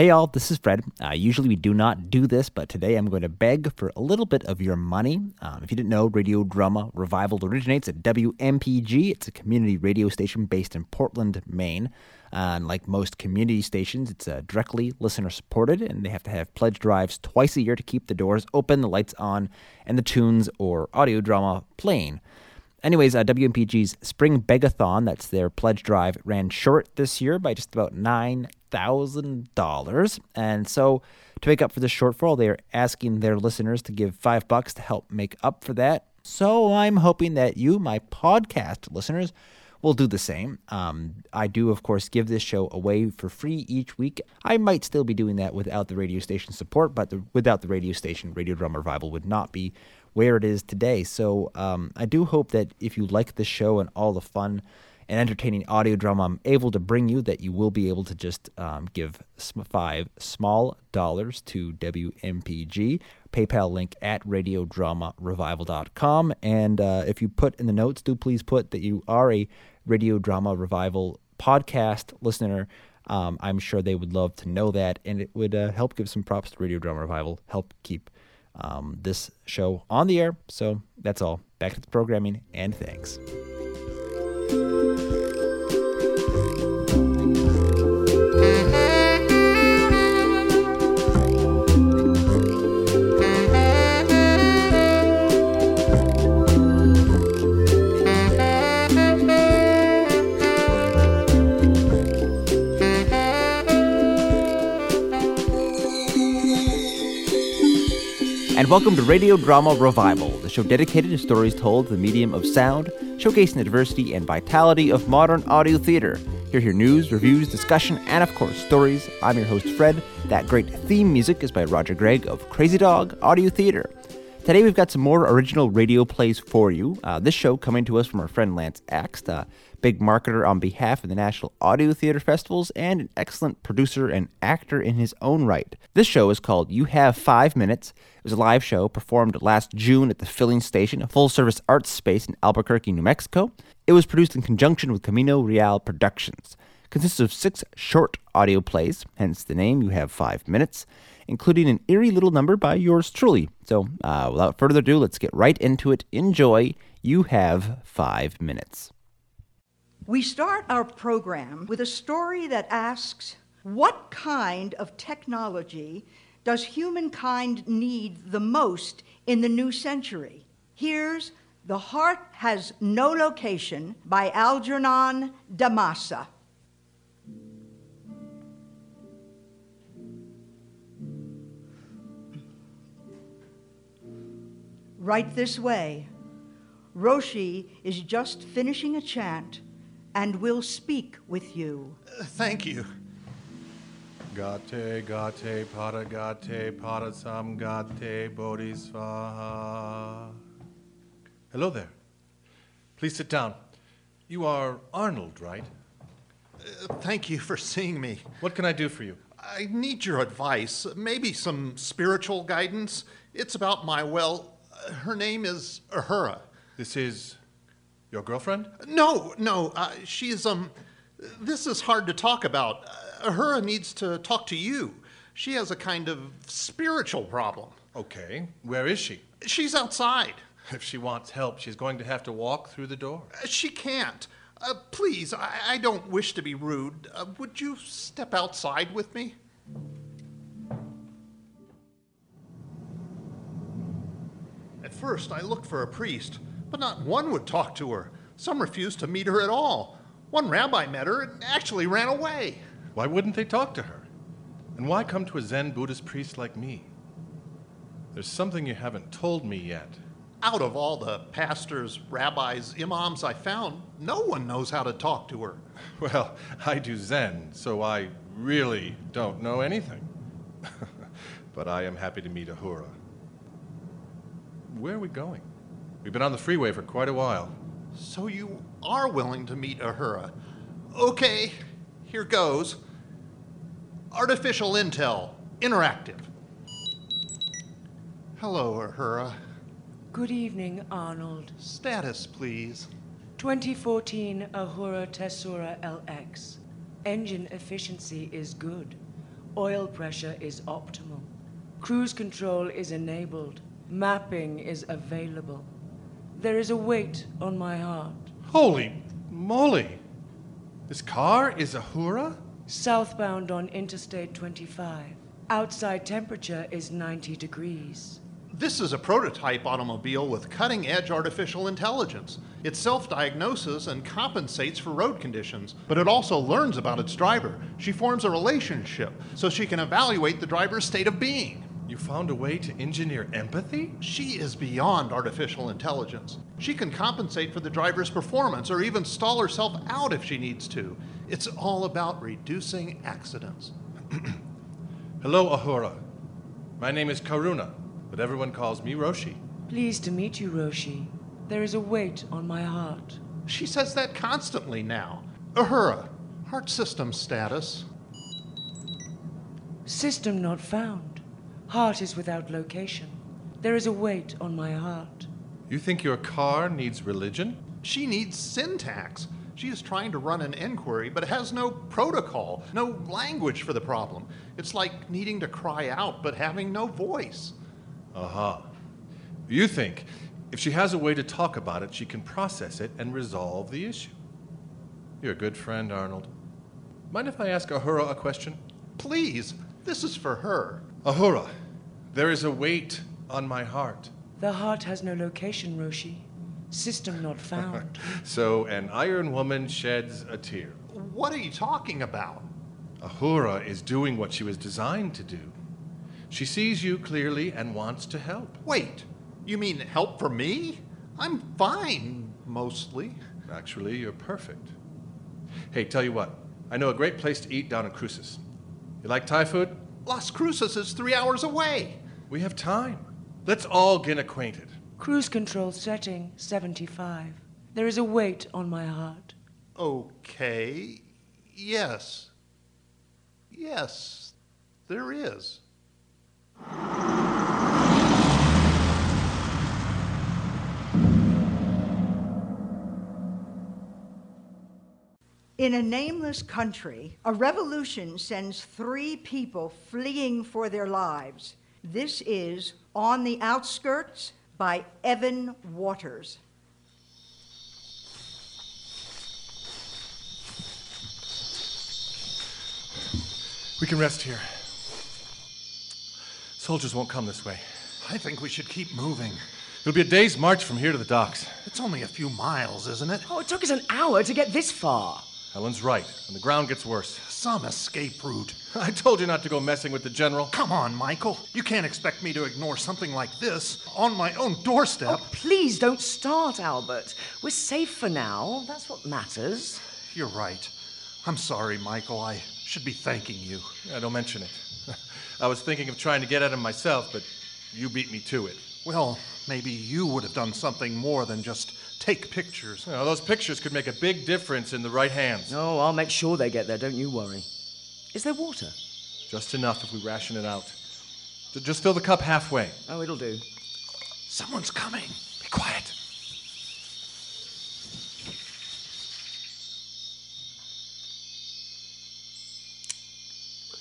Hey y'all, this is Fred. Usually we do not do this, but today I'm going to beg for a little bit of your money. If you didn't know, Radio Drama Revival originates at WMPG. It's a community radio station based in Portland, Maine. And like most community stations, it's directly listener-supported, and they have to have pledge drives twice a year to keep the doors open, the lights on, and the tunes or audio drama playing. Anyways, WMPG's Spring Begathon, that's their pledge drive, ran short this year by just about $9,000. And so to make up for this shortfall, they are asking their listeners to give $5 to help make up for that. So I'm hoping that you, my podcast listeners, will do the same. I do, of course, give this show away for free each week. I might still be doing that without the radio station support, but without the radio station, Radio Drama Revival would not be where it is today. So I do hope that if you like this show and all the fun and entertaining audio drama I'm able to bring you, that you will be able to just give $5 to WMPG, PayPal link at radiodramarevival.com. And if you put in the notes, do please put that you are a Radio Drama Revival podcast listener. I'm sure they would love to know that, and it would help give some props to Radio Drama Revival, help keep this show on the air. So that's all. Back to the programming, and thanks. And welcome to Radio Drama Revival, the show dedicated to stories told in the medium of sound, showcasing the diversity and vitality of modern audio theater. You'll hear news, reviews, discussion, and of course, stories. I'm your host, Fred. That great theme music is by Roger Gregg of Crazy Dog Audio Theater. Today we've got some more original radio plays for you. This show coming to us from our friend Lance Axt, a big marketer on behalf of the National Audio Theater Festivals and an excellent producer and actor in his own right. This show is called You Have 5 Minutes. It was a live show performed last June at the Filling Station, a full-service arts space in Albuquerque, New Mexico. It was produced in conjunction with Camino Real Productions. It consists of 6 short audio plays, hence the name You Have 5 Minutes, including an eerie little number by yours truly. So without further ado, let's get right into it. Enjoy You Have 5 Minutes. We start our program with a story that asks, what kind of technology does humankind need the most in the new century? Here's The Heart Has No Location by Algernon Damassa. Right this way. Roshi is just finishing a chant and will speak with you. Thank you. Gate, gate, paragate, parasam gate, bodhisvaha. Hello there. Please sit down. You are Arnold, right? Thank you for seeing me. What can I do for you? I need your advice, maybe some spiritual guidance. It's about my, her name is Ahura. This is your girlfriend? No. She's, this is hard to talk about. Ahura needs to talk to you. She has a kind of spiritual problem. Okay. Where is she? She's outside. If she wants help, she's going to have to walk through the door. She can't. Please, I don't wish to be rude. Would you step outside with me? At first, I looked for a priest, but not one would talk to her. Some refused to meet her at all. One rabbi met her and actually ran away. Why wouldn't they talk to her? And why come to a Zen Buddhist priest like me? There's something you haven't told me yet. Out of all the pastors, rabbis, imams I found, no one knows how to talk to her. Well, I do Zen, so I really don't know anything. But I am happy to meet Ahura. Where are we going? We've been on the freeway for quite a while. So you are willing to meet Ahura. Okay, here goes. Artificial Intel, interactive. Hello, Ahura. Good evening, Arnold. Status, please. 2014 Ahura Tesora LX. Engine efficiency is good. Oil pressure is optimal. Cruise control is enabled. Mapping is available. There is a weight on my heart. Holy moly! This car is Ahura? Southbound on Interstate 25. Outside temperature is 90 degrees. This is a prototype automobile with cutting-edge artificial intelligence. It self-diagnoses and compensates for road conditions, but it also learns about its driver. She forms a relationship so she can evaluate the driver's state of being. You found a way to engineer empathy? She is beyond artificial intelligence. She can compensate for the driver's performance or even stall herself out if she needs to. It's all about reducing accidents. Hello, Ahura. My name is Karuna, but everyone calls me Roshi. Pleased to meet you, Roshi. There is a weight on my heart. She says that constantly now. Ahura, heart system status. System not found. Heart is without location. There is a weight on my heart. You think your car needs religion? She needs syntax. She is trying to run an inquiry, but has no protocol, no language for the problem. It's like needing to cry out, but having no voice. Uh-huh. You think if she has a way to talk about it, she can process it and resolve the issue. You're a good friend, Arnold. Mind if I ask Ahura a question? Please. This is for her. Ahura, there is a weight on my heart. The heart has no location, Roshi. System not found. So an iron woman sheds a tear. What are you talking about? Ahura is doing what she was designed to do. She sees you clearly and wants to help. Wait, you mean help for me? I'm fine, mostly. Actually, you're perfect. Hey, tell you what, I know a great place to eat down in Cruces. You like Thai food? Las Cruces is 3 hours away. We have time. Let's all get acquainted. Cruise control setting 75. There is a weight on my heart. Okay. Yes. Yes, there is. In a nameless country, a revolution sends 3 people fleeing for their lives. This is On the Outskirts by Evan Waters. We can rest here. Soldiers won't come this way. I think we should keep moving. It'll be a day's march from here to the docks. It's only a few miles, isn't it? Oh, it took us an hour to get this far. Helen's right, and the ground gets worse. Some escape route. I told you not to go messing with the general. Come on, Michael. You can't expect me to ignore something like this on my own doorstep. Oh, please don't start, Albert. We're safe for now. That's what matters. You're right. I'm sorry, Michael. I should be thanking you. Yeah, don't mention it. I was thinking of trying to get at him myself, but you beat me to it. Well, maybe you would have done something more than just take pictures. You know, those pictures could make a big difference in the right hands. No, I'll make sure they get there. Don't you worry. Is there water? Just enough if we ration it out. Just fill the cup halfway. Oh, it'll do. Someone's coming. Be quiet.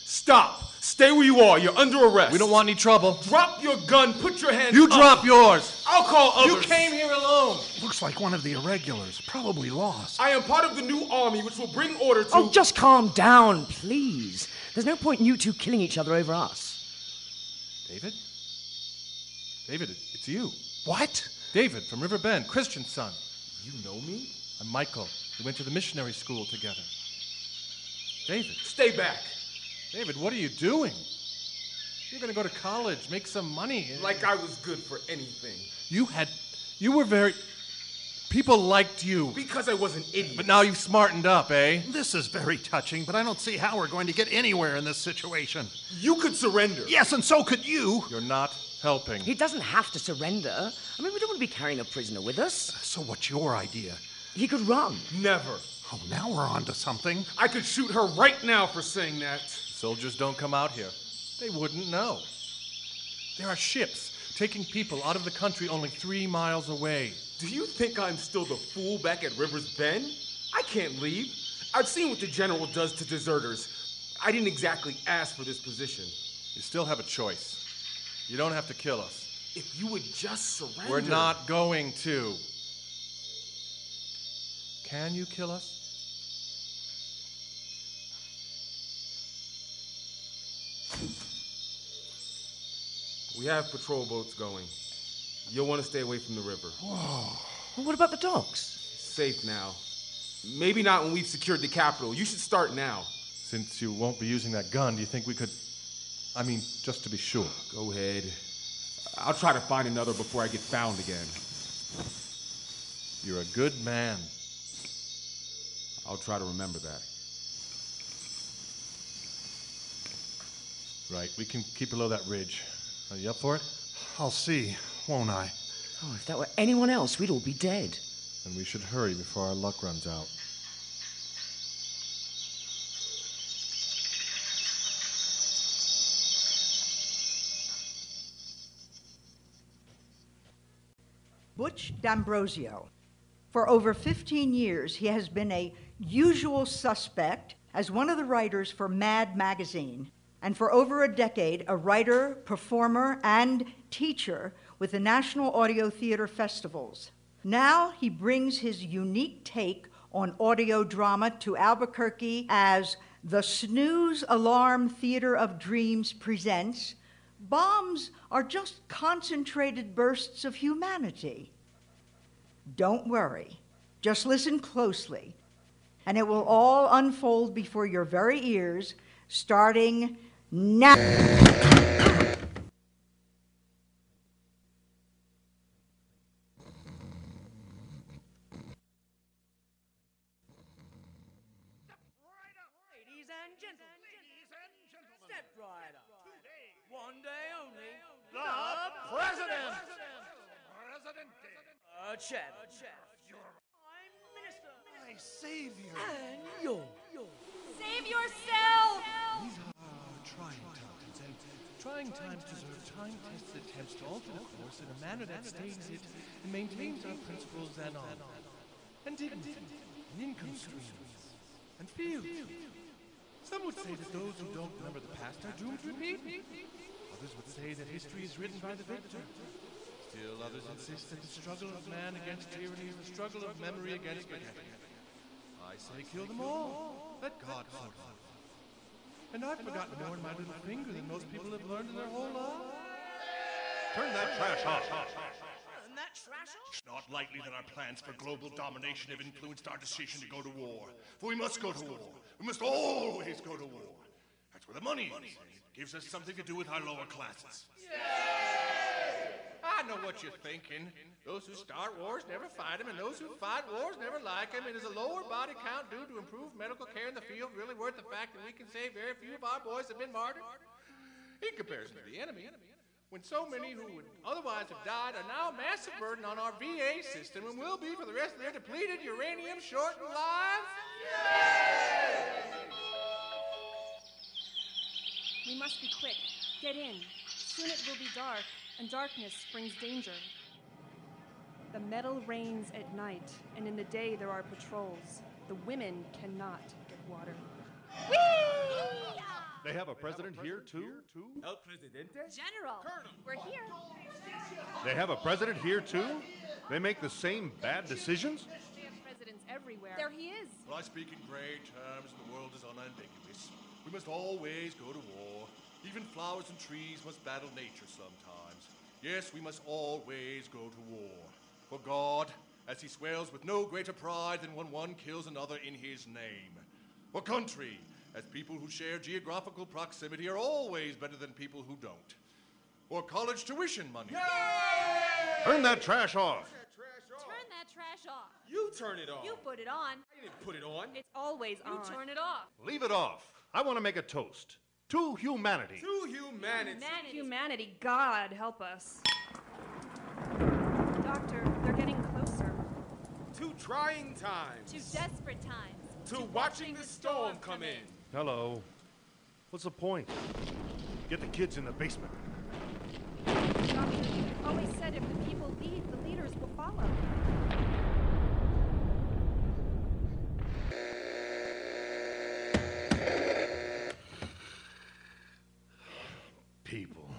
Stop. Stay where you are. You're under arrest. We don't want any trouble. Drop your gun. Put your hands up. You drop yours. I'll call others. You came here alone. Looks like one of the irregulars. Probably lost. I am part of the new army, which will bring order to... Oh, just calm down, please. There's no point in you two killing each other over us. David? David, it's you. What? David, from River Bend, Christian's son. You know me? I'm Michael. We went to the missionary school together. David. Stay back. David, what are you doing? You're going to go to college, make some money. Like I was good for anything. People liked you. Because I was an idiot. But now you've smartened up, eh? This is very touching, but I don't see how we're going to get anywhere in this situation. You could surrender. Yes, and so could you. You're not helping. He doesn't have to surrender. I mean, we don't want to be carrying a prisoner with us. So what's your idea? He could run. Never. Oh, now we're on to something. I could shoot her right now for saying that. Soldiers don't come out here. They wouldn't know. There are ships taking people out of the country only 3 miles away. Do you think I'm still the fool back at River's Bend? I can't leave. I've seen what the general does to deserters. I didn't exactly ask for this position. You still have a choice. You don't have to kill us. If you would just surrender. We're not going to. Can you kill us? We have patrol boats going. You'll want to stay away from the river. Whoa. Well, what about the dogs? Safe now. Maybe not when we've secured the capital. You should start now. Since you won't be using that gun, do you think we could... I mean, just to be sure. Go ahead. I'll try to find another before I get found again. You're a good man. I'll try to remember that. Right, we can keep below that ridge. Are you up for it? I'll see, won't I? Oh, if that were anyone else, we'd all be dead. And we should hurry before our luck runs out. Butch D'Ambrosio. For over 15 years, he has been a usual suspect as one of the writers for Mad Magazine, and for over a decade, a writer, performer, and teacher with the National Audio Theater Festivals. Now he brings his unique take on audio drama to Albuquerque as the Snooze Alarm Theater of Dreams presents Bombs Are Just Concentrated Bursts of Humanity. Don't worry, just listen closely, and it will all unfold before your very ears, starting now. Plans have influenced our decision to go to war. For we must go to war. We must always go to war. That's where the money is. It gives us something to do with our lower classes. Yay! I know what you're thinking. Those who start wars never fight them, and those who fight wars never like them. And is a lower body count due to improved medical care in the field really worth the fact that we can say very few of our boys have been martyred? In comparison to the enemy. When so many who would otherwise have died are now a massive burden on our VA system and will be for the rest of their depleted uranium-shortened lives? Yay! We must be quick. Get in. Soon it will be dark, and darkness brings danger. The metal rains at night, and in the day there are patrols. The women cannot get water. Whee! They have a president here, too? El Presidente? General, we're here. They have a president here, too? They make the same bad decisions? They have presidents everywhere. There he is. Well, I speak in great terms. The world is unambiguous. We must always go to war. Even flowers and trees must battle nature sometimes. Yes, we must always go to war. For God, as he swells with no greater pride than when one kills another in his name. For country, as people who share geographical proximity are always better than people who don't. Or college tuition money. Yay! Turn that trash off. Turn that trash off. You turn it off. You put it on. I didn't put it on. It's always on. You turn it off. Leave it off. I want to make a toast. To humanity. To humanity. Humanity. God help us. Doctor, they're getting closer. To trying times. To desperate times. To watching the storm come in. Hello. What's the point? Get the kids in the basement. Doctor, you always said if the people lead, the leaders will follow. people.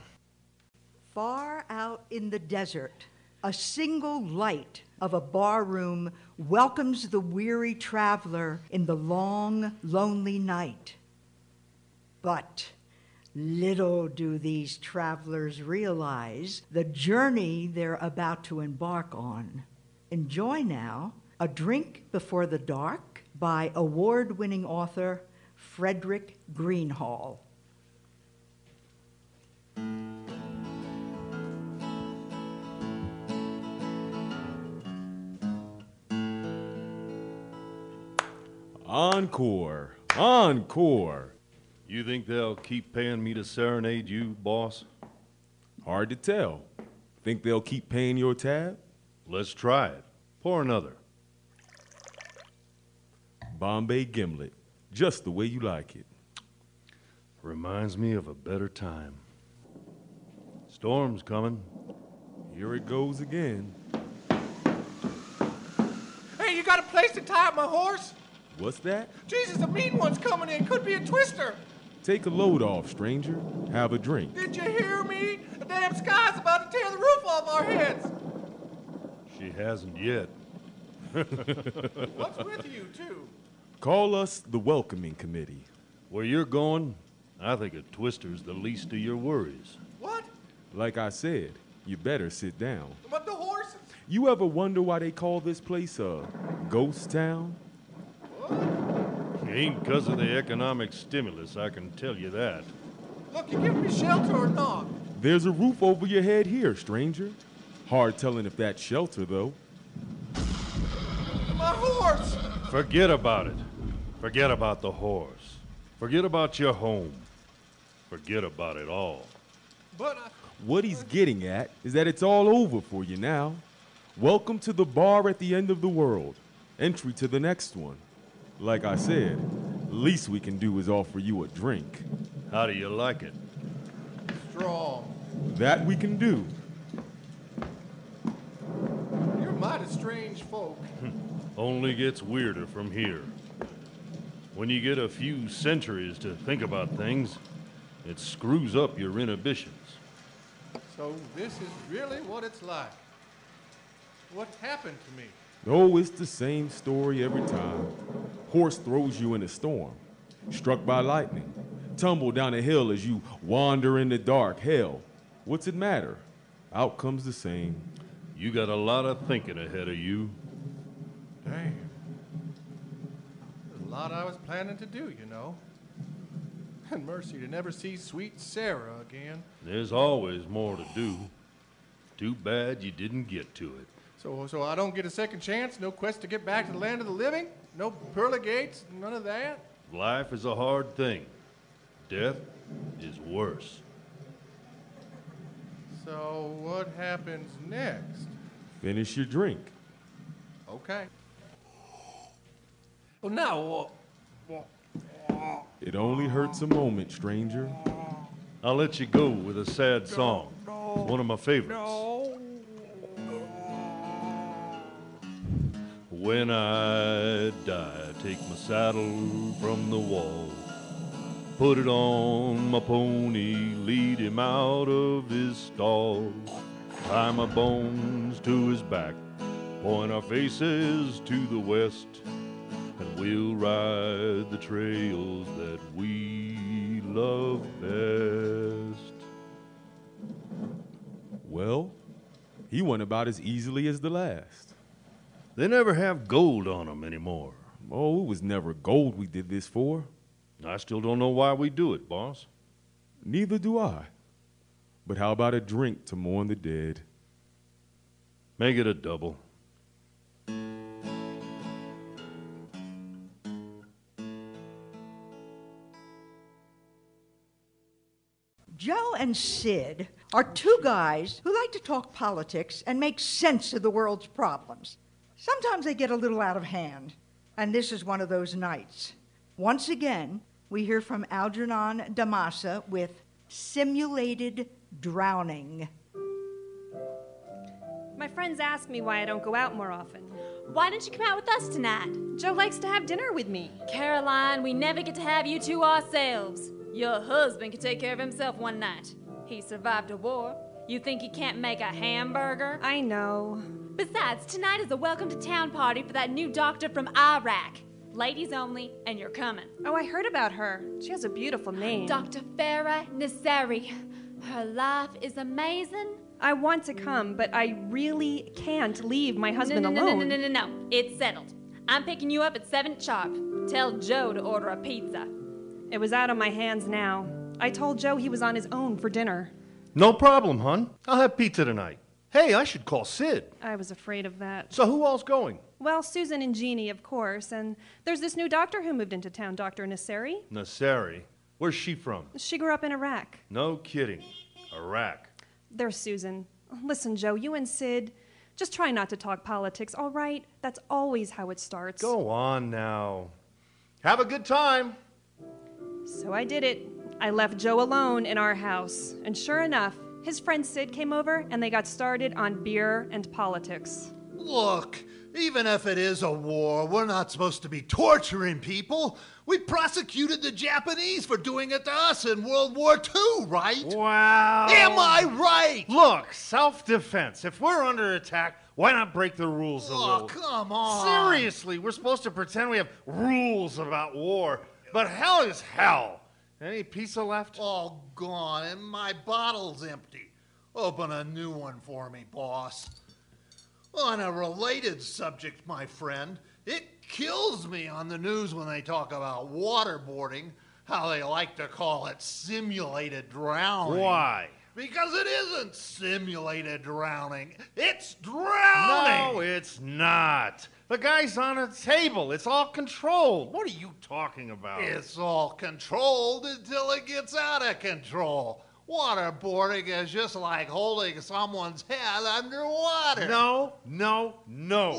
Far out in the desert, a single light of a barroom welcomes the weary traveler in the long, lonely night. But little do these travelers realize the journey they're about to embark on. Enjoy now A Drink Before the Dark by award-winning author Frederick Greenhall. Encore! Encore! You think they'll keep paying me to serenade you, boss? Hard to tell. Think they'll keep paying your tab? Let's try it. Pour another. Bombay Gimlet. Just the way you like it. Reminds me of a better time. Storm's coming. Here it goes again. Hey, you got a place to tie up my horse? What's that? Jesus, the mean one's coming in. Could be a twister. Take a load off, stranger. Have a drink. Did you hear me? The damn sky's about to tear the roof off our heads. She hasn't yet. What's with you two? Call us the welcoming committee. Where you're going, I think a twister's the least of your worries. What? Like I said, you better sit down. But the horses? You ever wonder why they call this place a ghost town? It ain't because of the economic stimulus, I can tell you that. Look, you giving me shelter or not? There's a roof over your head here, stranger. Hard telling if that's shelter, though. My horse! Forget about it. Forget about the horse. Forget about your home. Forget about it all. But what he's getting at is that it's all over for you now. Welcome to the bar at the end of the world. Entry to the next one. Like I said, least we can do is offer you a drink. How do you like it? Strong. That we can do. You're mighty strange folk. Only gets weirder from here. When you get a few centuries to think about things, it screws up your inhibitions. So this is really what it's like. What happened to me? Oh, it's the same story every time. Horse throws you in a storm, struck by lightning, tumble down a hill as you wander in the dark. Hell, what's it matter? Outcome's the same. You got a lot of thinking ahead of you. Damn. There's a lot I was planning to do, you know. And mercy to never see sweet Sarah again. There's always more to do. Too bad you didn't get to it. So I don't get a second chance? No quest to get back to the land of the living? No pearly gates, none of that. Life is a hard thing. Death is worse. So what happens next? Finish your drink. Okay. Oh, now. It only hurts a moment, stranger. I'll let you go with a sad song. No, one of my favorites. No. When I die, take my saddle from the wall, put it on my pony, lead him out of his stall, tie my bones to his back, point our faces to the west, and we'll ride the trails that we love best. Well, he went about as easily as the last. They never have gold on them anymore. Oh, it was never gold we did this for. I still don't know why we do it, boss. Neither do I. But how about a drink to mourn the dead? Make it a double. Joe and Sid are two guys who like to talk politics and make sense of the world's problems. Sometimes they get a little out of hand, and this is one of those nights. Once again, we hear from Algernon Damassa with Simulated Drowning. My friends ask me why I don't go out more often. Why don't you come out with us tonight? Joe likes to have dinner with me. Caroline, we never get to have you two ourselves. Your husband can take care of himself one night. He survived a war. You think he can't make a hamburger? I know. Besides, tonight is a welcome to town party for that new doctor from Iraq. Ladies only, and you're coming. Oh, I heard about her. She has a beautiful name. Dr. Farah Nasseri. Her life is amazing. I want to come, but I really can't leave my husband alone. No. It's settled. I'm picking you up at 7 sharp. Tell Joe to order a pizza. It was out of my hands now. I told Joe he was on his own for dinner. No problem, hon. I'll have pizza tonight. Hey, I should call Sid. I was afraid of that. So who all's going? Well, Susan and Jeannie, of course. And there's this new doctor who moved into town, Dr. Nasseri. Nasseri? Where's she from? She grew up in Iraq. No kidding. Iraq. There's Susan. Listen, Joe, you and Sid, just try not to talk politics, all right? That's always how it starts. Go on now. Have a good time. So I did it. I left Joe alone in our house. And sure enough, his friend Sid came over, and they got started on beer and politics. Look, even if it is a war, we're not supposed to be torturing people. We prosecuted the Japanese for doing it to us in World War II, right? Wow. Am I right? Look, self-defense. If we're under attack, why not break the rules a little? Oh, come on. Seriously, we're supposed to pretend we have rules about war, but hell is hell. Any pizza left? All gone, and my bottle's empty. Open a new one for me, boss. On a related subject, my friend, it kills me on the news when they talk about waterboarding, how they like to call it simulated drowning. Why? Because it isn't simulated drowning. It's drowning! No, it's not. The guy's on a table. It's all controlled. What are you talking about? It's all controlled until it gets out of control. Waterboarding is just like holding someone's head underwater. No.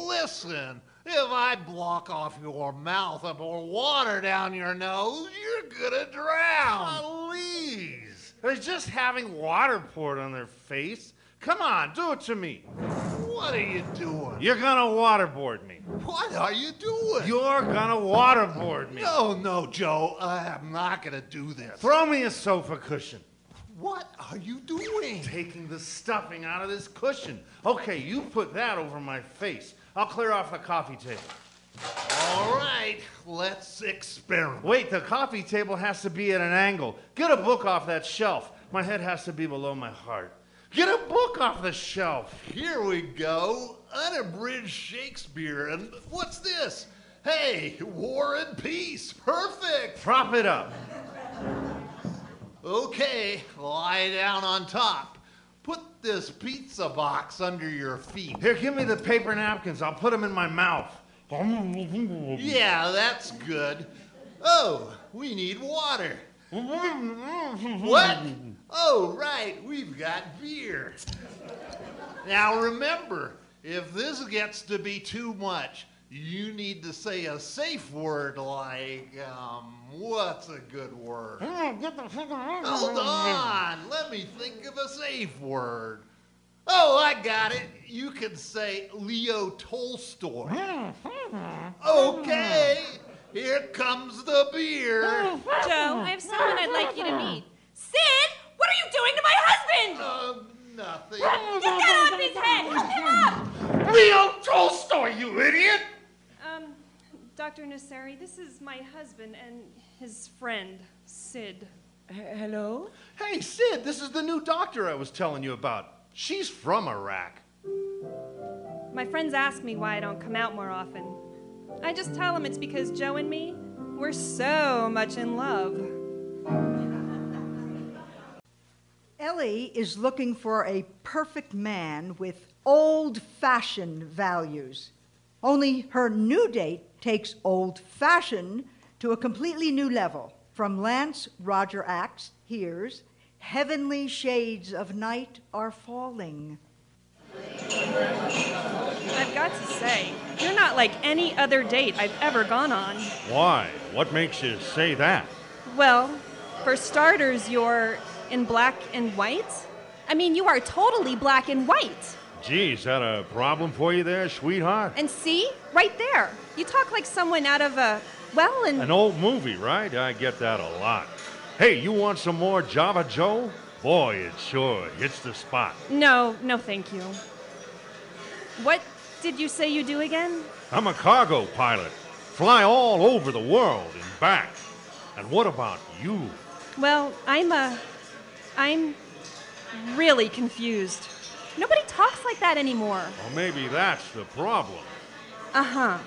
Listen, if I block off your mouth and pour water down your nose, you're gonna drown. Please. They're just having water poured on their face. Come on, do it to me. What are you doing? You're gonna waterboard me. What are you doing? You're gonna waterboard me. No, Joe, I am not gonna do this. Throw me a sofa cushion. What are you doing? Taking the stuffing out of this cushion. Okay, you put that over my face. I'll clear off the coffee table. All right, let's experiment. Wait, the coffee table has to be at an angle. Get a book off that shelf. My head has to be below my heart. Get a book off the shelf. Here we go. Unabridged Shakespeare. And what's this? Hey, War and Peace. Perfect. Prop it up. Okay, lie down on top. Put this pizza box under your feet. Here, give me the paper napkins. I'll put them in my mouth. Yeah, that's good. Oh, we need water. What? Oh, right, we've got beer. Now remember, if this gets to be too much, you need to say a safe word like, what's a good word? Hold on, let me think of a safe word. Oh, I got it. You can say Leo Tolstoy. Okay, here comes the beer. Joe, I have someone I'd like you to meet. Sid, what are you doing to my husband? Nothing. Get that off his head! Pick him up! Leo Tolstoy, you idiot! Dr. Nasseri, this is my husband and his friend, Sid. Hello? Hey, Sid, this is the new doctor I was telling you about. She's from Iraq. My friends ask me why I don't come out more often. I just tell them it's because Joe and me, we're so much in love. Ellie is looking for a perfect man with old-fashioned values. Only her new date takes old-fashioned to a completely new level. From Lance Roger Axt, here's Heavenly Shades of Night Are Falling. I've got to say, you're not like any other date I've ever gone on. Why? What makes you say that? Well, for starters, you're in black and white. I mean, you are totally black and white. Gee, is that a problem for you there, sweetheart? And see? Right there. You talk like someone out of a, well, and... An old movie, right? I get that a lot. Hey, you want some more Java Joe? Boy, it sure hits the spot. No, thank you. What did you say you do again? I'm a cargo pilot. Fly all over the world and back. And what about you? Well, I'm really confused. Nobody talks like that anymore. Well, maybe that's the problem. Uh-huh.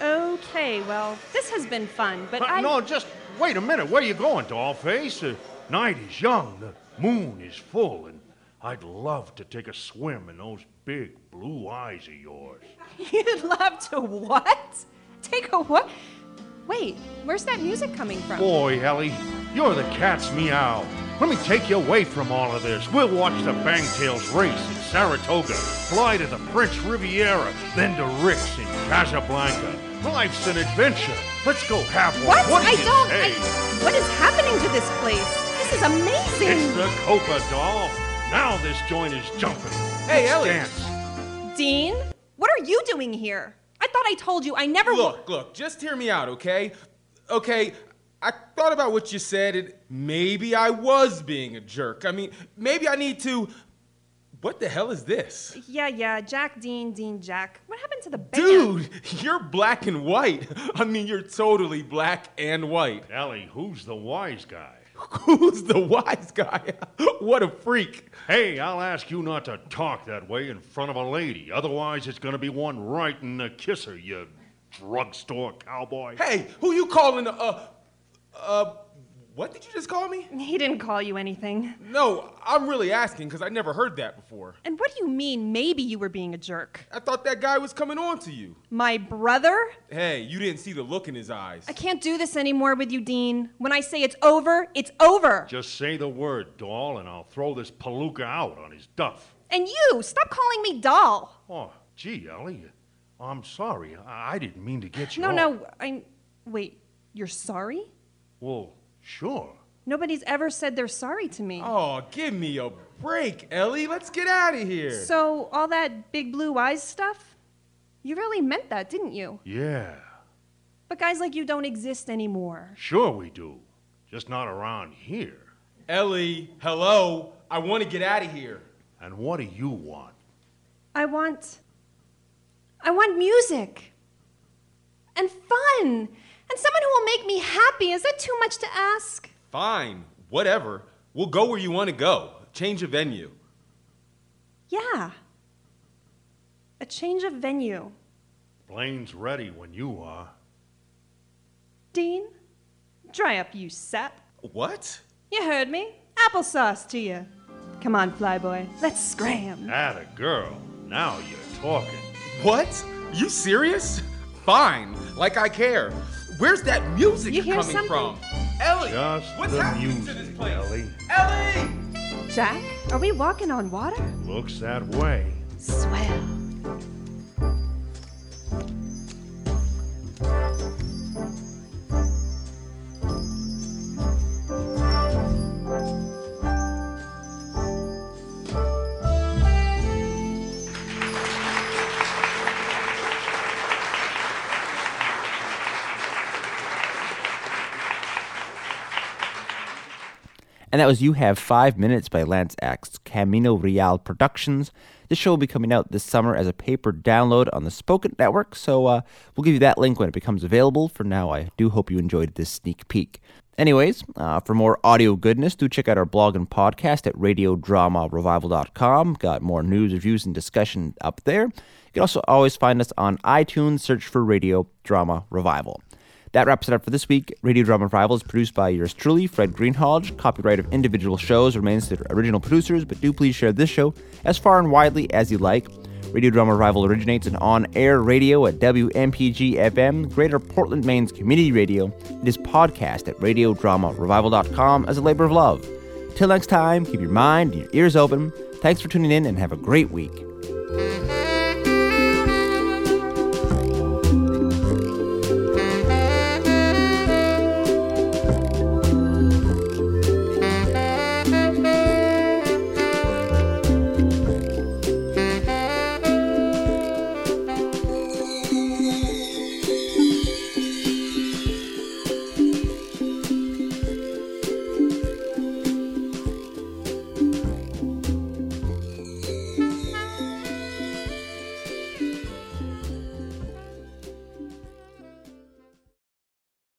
Okay, well, this has been fun, but No, just wait a minute. Where are you going, dollface? The night is young, the moon is full, and I'd love to take a swim in those big blue eyes of yours. You'd love to what? Take a what? Wait, where's that music coming from? Boy, Ellie, you're the cat's meow. Let me take you away from all of this. We'll watch the Bangtails race in Saratoga, fly to the French Riviera, then to Rick's in Casablanca. Life's an adventure. Let's go have one. What? What is happening to this place? This is amazing. It's the Copa, doll. Now this joint is jumping. Hey, Ellie. Dance. Dean, what are you doing here? I thought I told you I never... Look, just hear me out, okay? Okay, I thought about what you said, and maybe I was being a jerk. I mean, maybe I need to... What the hell is this? Yeah, Jack, Dean, Jack. What happened to the band? Dude, you're black and white. I mean, you're totally black and white. Ellie, who's the wise guy? Who's the wise guy? What a freak. Hey, I'll ask you not to talk that way in front of a lady. Otherwise, it's going to be one right in the kisser, you drugstore cowboy. Hey, who you calling what did you just call me? He didn't call you anything. No, I'm really asking because I never heard that before. And what do you mean maybe you were being a jerk? I thought that guy was coming on to you. My brother? Hey, you didn't see the look in his eyes. I can't do this anymore with you, Dean. When I say it's over, it's over. Just say the word, doll, and I'll throw this palooka out on his duff. And you, stop calling me doll. Oh, gee, Ellie, I'm sorry. I didn't mean to get you off. No, Wait, you're sorry? Well... Sure. Nobody's ever said they're sorry to me. Oh, give me a break, Ellie. Let's get out of here. So all that big blue eyes stuff, you really meant that, didn't you? Yeah. But guys like you don't exist anymore. Sure we do. Just not around here. Ellie, hello. I want to get out of here. And what do you want? I want music. And fun. And someone who will make me happy. Is that too much to ask? Fine. Whatever. We'll go where you want to go. Change of venue. Yeah. A change of venue. Plane's ready when you are. Dean, dry up, you sap. What? You heard me. Applesauce to you. Come on, flyboy. Let's scram. Atta girl. Now you're talking. What? You serious? Fine. Like I care. Where's that music coming from? Ellie, what's happening to this place? Ellie! Jack, are we walking on water? Looks that way. Swell. And that was You Have 5 Minutes by Lance Axt's Camino Real Productions. This show will be coming out this summer as a paper download on the Spoken Network, so we'll give you that link when it becomes available. For now, I do hope you enjoyed this sneak peek. Anyways, for more audio goodness, do check out our blog and podcast at radiodramarevival.com. Got more news, reviews, and discussion up there. You can also always find us on iTunes. Search for Radio Drama Revival. That wraps it up for this week. Radio Drama Revival is produced by yours truly, Fred Greenhall. Copyright of individual shows remains to their original producers, but do please share this show as far and widely as you like. Radio Drama Revival originates in on-air radio at WMPG-FM, Greater Portland, Maine's community radio. It is podcast at radiodramarevival.com as a labor of love. Till next time, keep your mind and your ears open. Thanks for tuning in and have a great week.